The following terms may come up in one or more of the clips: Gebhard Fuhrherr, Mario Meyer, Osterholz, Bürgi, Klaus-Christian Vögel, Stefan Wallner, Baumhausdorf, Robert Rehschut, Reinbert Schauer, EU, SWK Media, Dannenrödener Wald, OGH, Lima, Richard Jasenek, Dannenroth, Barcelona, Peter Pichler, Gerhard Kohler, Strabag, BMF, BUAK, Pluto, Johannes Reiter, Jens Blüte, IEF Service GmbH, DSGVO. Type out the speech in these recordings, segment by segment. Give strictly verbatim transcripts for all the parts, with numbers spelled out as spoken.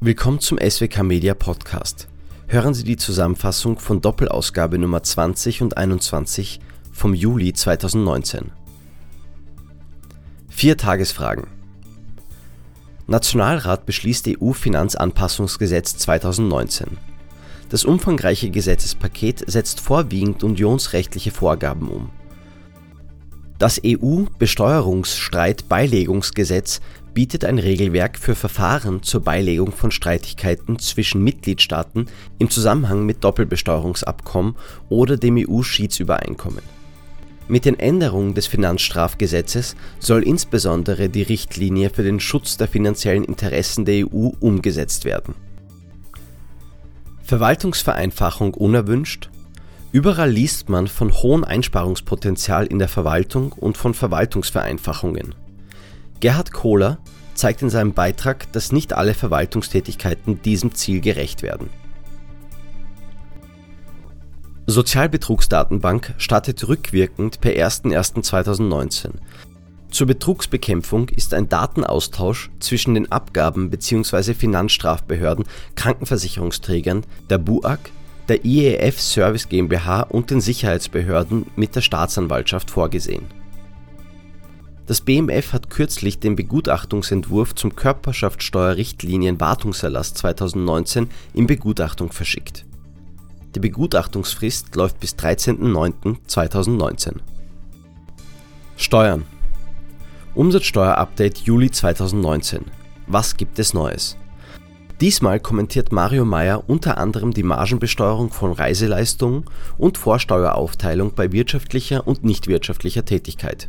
Willkommen zum S W K Media Podcast. Hören Sie die Zusammenfassung von Doppelausgabe Nummer zwanzig und einundzwanzig vom Juli zweitausendneunzehn. Vier Tagesfragen. Nationalrat beschließt E U-Finanzanpassungsgesetz zweitausendneunzehn. Das umfangreiche Gesetzespaket setzt vorwiegend unionsrechtliche Vorgaben um. Das E U-Besteuerungsstreitbeilegungsgesetz bietet ein Regelwerk für Verfahren zur Beilegung von Streitigkeiten zwischen Mitgliedstaaten im Zusammenhang mit Doppelbesteuerungsabkommen oder dem E U-Schiedsübereinkommen. Mit den Änderungen des Finanzstrafgesetzes soll insbesondere die Richtlinie für den Schutz der finanziellen Interessen der E U umgesetzt werden. Verwaltungsvereinfachung unerwünscht? Überall liest man von hohem Einsparungspotenzial in der Verwaltung und von Verwaltungsvereinfachungen. Gerhard Kohler zeigt in seinem Beitrag, dass nicht alle Verwaltungstätigkeiten diesem Ziel gerecht werden. Sozialbetrugsdatenbank startet rückwirkend per erster erster zweitausendneunzehn. Zur Betrugsbekämpfung ist ein Datenaustausch zwischen den Abgaben- bzw. Finanzstrafbehörden, Krankenversicherungsträgern, der B U A K, der I E F Service GmbH und den Sicherheitsbehörden mit der Staatsanwaltschaft vorgesehen. Das B M F hat kürzlich den Begutachtungsentwurf zum Körperschaftsteuerrichtlinien-Wartungserlass zweitausendneunzehn in Begutachtung verschickt. Die Begutachtungsfrist läuft bis dreizehnter neunter zweitausendneunzehn. Steuern. Umsatzsteuer-Update Juli zweitausendneunzehn. Was gibt es Neues? Diesmal kommentiert Mario Meyer unter anderem die Margenbesteuerung von Reiseleistungen und Vorsteueraufteilung bei wirtschaftlicher und nichtwirtschaftlicher Tätigkeit.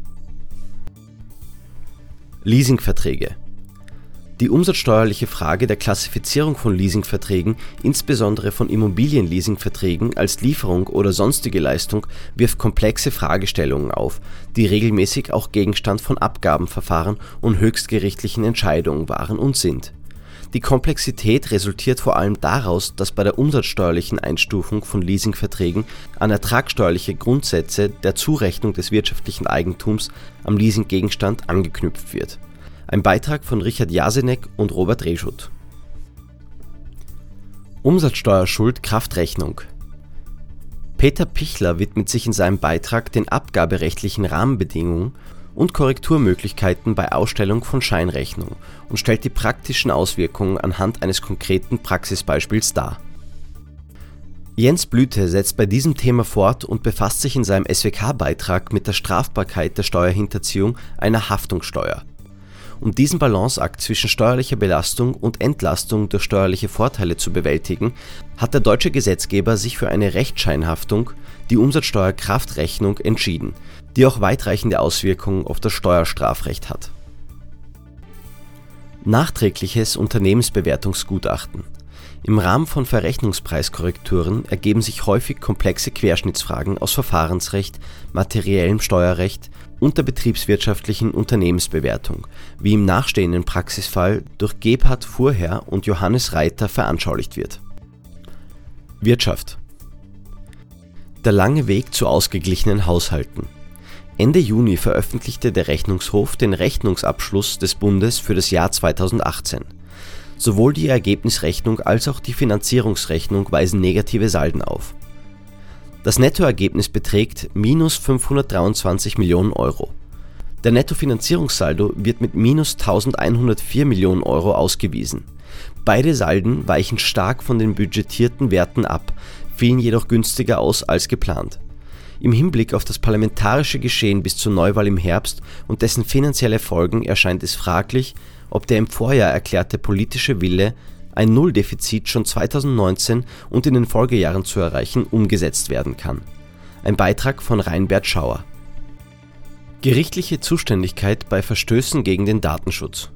Leasingverträge. Die umsatzsteuerliche Frage der Klassifizierung von Leasingverträgen, insbesondere von Immobilienleasingverträgen als Lieferung oder sonstige Leistung, wirft komplexe Fragestellungen auf, die regelmäßig auch Gegenstand von Abgabenverfahren und höchstgerichtlichen Entscheidungen waren und sind. Die Komplexität resultiert vor allem daraus, dass bei der umsatzsteuerlichen Einstufung von Leasingverträgen an ertragsteuerliche Grundsätze der Zurechnung des wirtschaftlichen Eigentums am Leasinggegenstand angeknüpft wird. Ein Beitrag von Richard Jasenek und Robert Rehschut. Umsatzsteuerschuld Kraftrechnung. Peter Pichler widmet sich in seinem Beitrag den abgaberechtlichen Rahmenbedingungen und Korrekturmöglichkeiten bei Ausstellung von Scheinrechnung und stellt die praktischen Auswirkungen anhand eines konkreten Praxisbeispiels dar. Jens Blüte setzt bei diesem Thema fort und befasst sich in seinem S W K-Beitrag mit der Strafbarkeit der Steuerhinterziehung einer Haftungssteuer. Um diesen Balanceakt zwischen steuerlicher Belastung und Entlastung durch steuerliche Vorteile zu bewältigen, hat der deutsche Gesetzgeber sich für eine Rechtsscheinhaftung, die Umsatzsteuerkraftrechnung, entschieden, die auch weitreichende Auswirkungen auf das Steuerstrafrecht hat. Nachträgliches Unternehmensbewertungsgutachten. Im Rahmen von Verrechnungspreiskorrekturen ergeben sich häufig komplexe Querschnittsfragen aus Verfahrensrecht, materiellem Steuerrecht und der betriebswirtschaftlichen Unternehmensbewertung, wie im nachstehenden Praxisfall durch Gebhard Fuhrherr und Johannes Reiter veranschaulicht wird. Wirtschaft. Der lange Weg zu ausgeglichenen Haushalten. Ende Juni veröffentlichte der Rechnungshof den Rechnungsabschluss des Bundes für das Jahr zweitausendachtzehn. Sowohl die Ergebnisrechnung als auch die Finanzierungsrechnung weisen negative Salden auf. Das Nettoergebnis beträgt minus fünfhundertdreiundzwanzig Millionen Euro. Der Nettofinanzierungssaldo wird mit minus eintausendeinhundertvier Millionen Euro ausgewiesen. Beide Salden weichen stark von den budgetierten Werten ab, fielen jedoch günstiger aus als geplant. Im Hinblick auf das parlamentarische Geschehen bis zur Neuwahl im Herbst und dessen finanzielle Folgen erscheint es fraglich, ob der im Vorjahr erklärte politische Wille, ein Nulldefizit schon zweitausendneunzehn und in den Folgejahren zu erreichen, umgesetzt werden kann. Ein Beitrag von Reinbert Schauer. Gerichtliche Zuständigkeit bei Verstößen gegen den Datenschutz.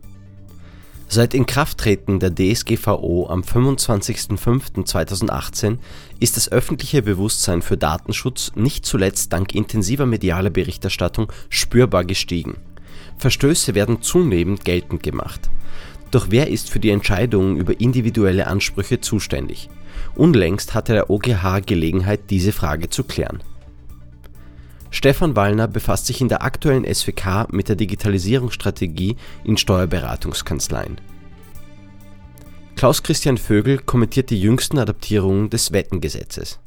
Seit Inkrafttreten der D S G V O am fünfundzwanzigster fünfter zweitausendachtzehn ist das öffentliche Bewusstsein für Datenschutz nicht zuletzt dank intensiver medialer Berichterstattung spürbar gestiegen. Verstöße werden zunehmend geltend gemacht. Doch wer ist für die Entscheidungen über individuelle Ansprüche zuständig? Unlängst hatte der O G H Gelegenheit, diese Frage zu klären. Stefan Wallner befasst sich in der aktuellen S W K mit der Digitalisierungsstrategie in Steuerberatungskanzleien. Klaus-Christian Vögel kommentiert die jüngsten Adaptierungen des Wettengesetzes.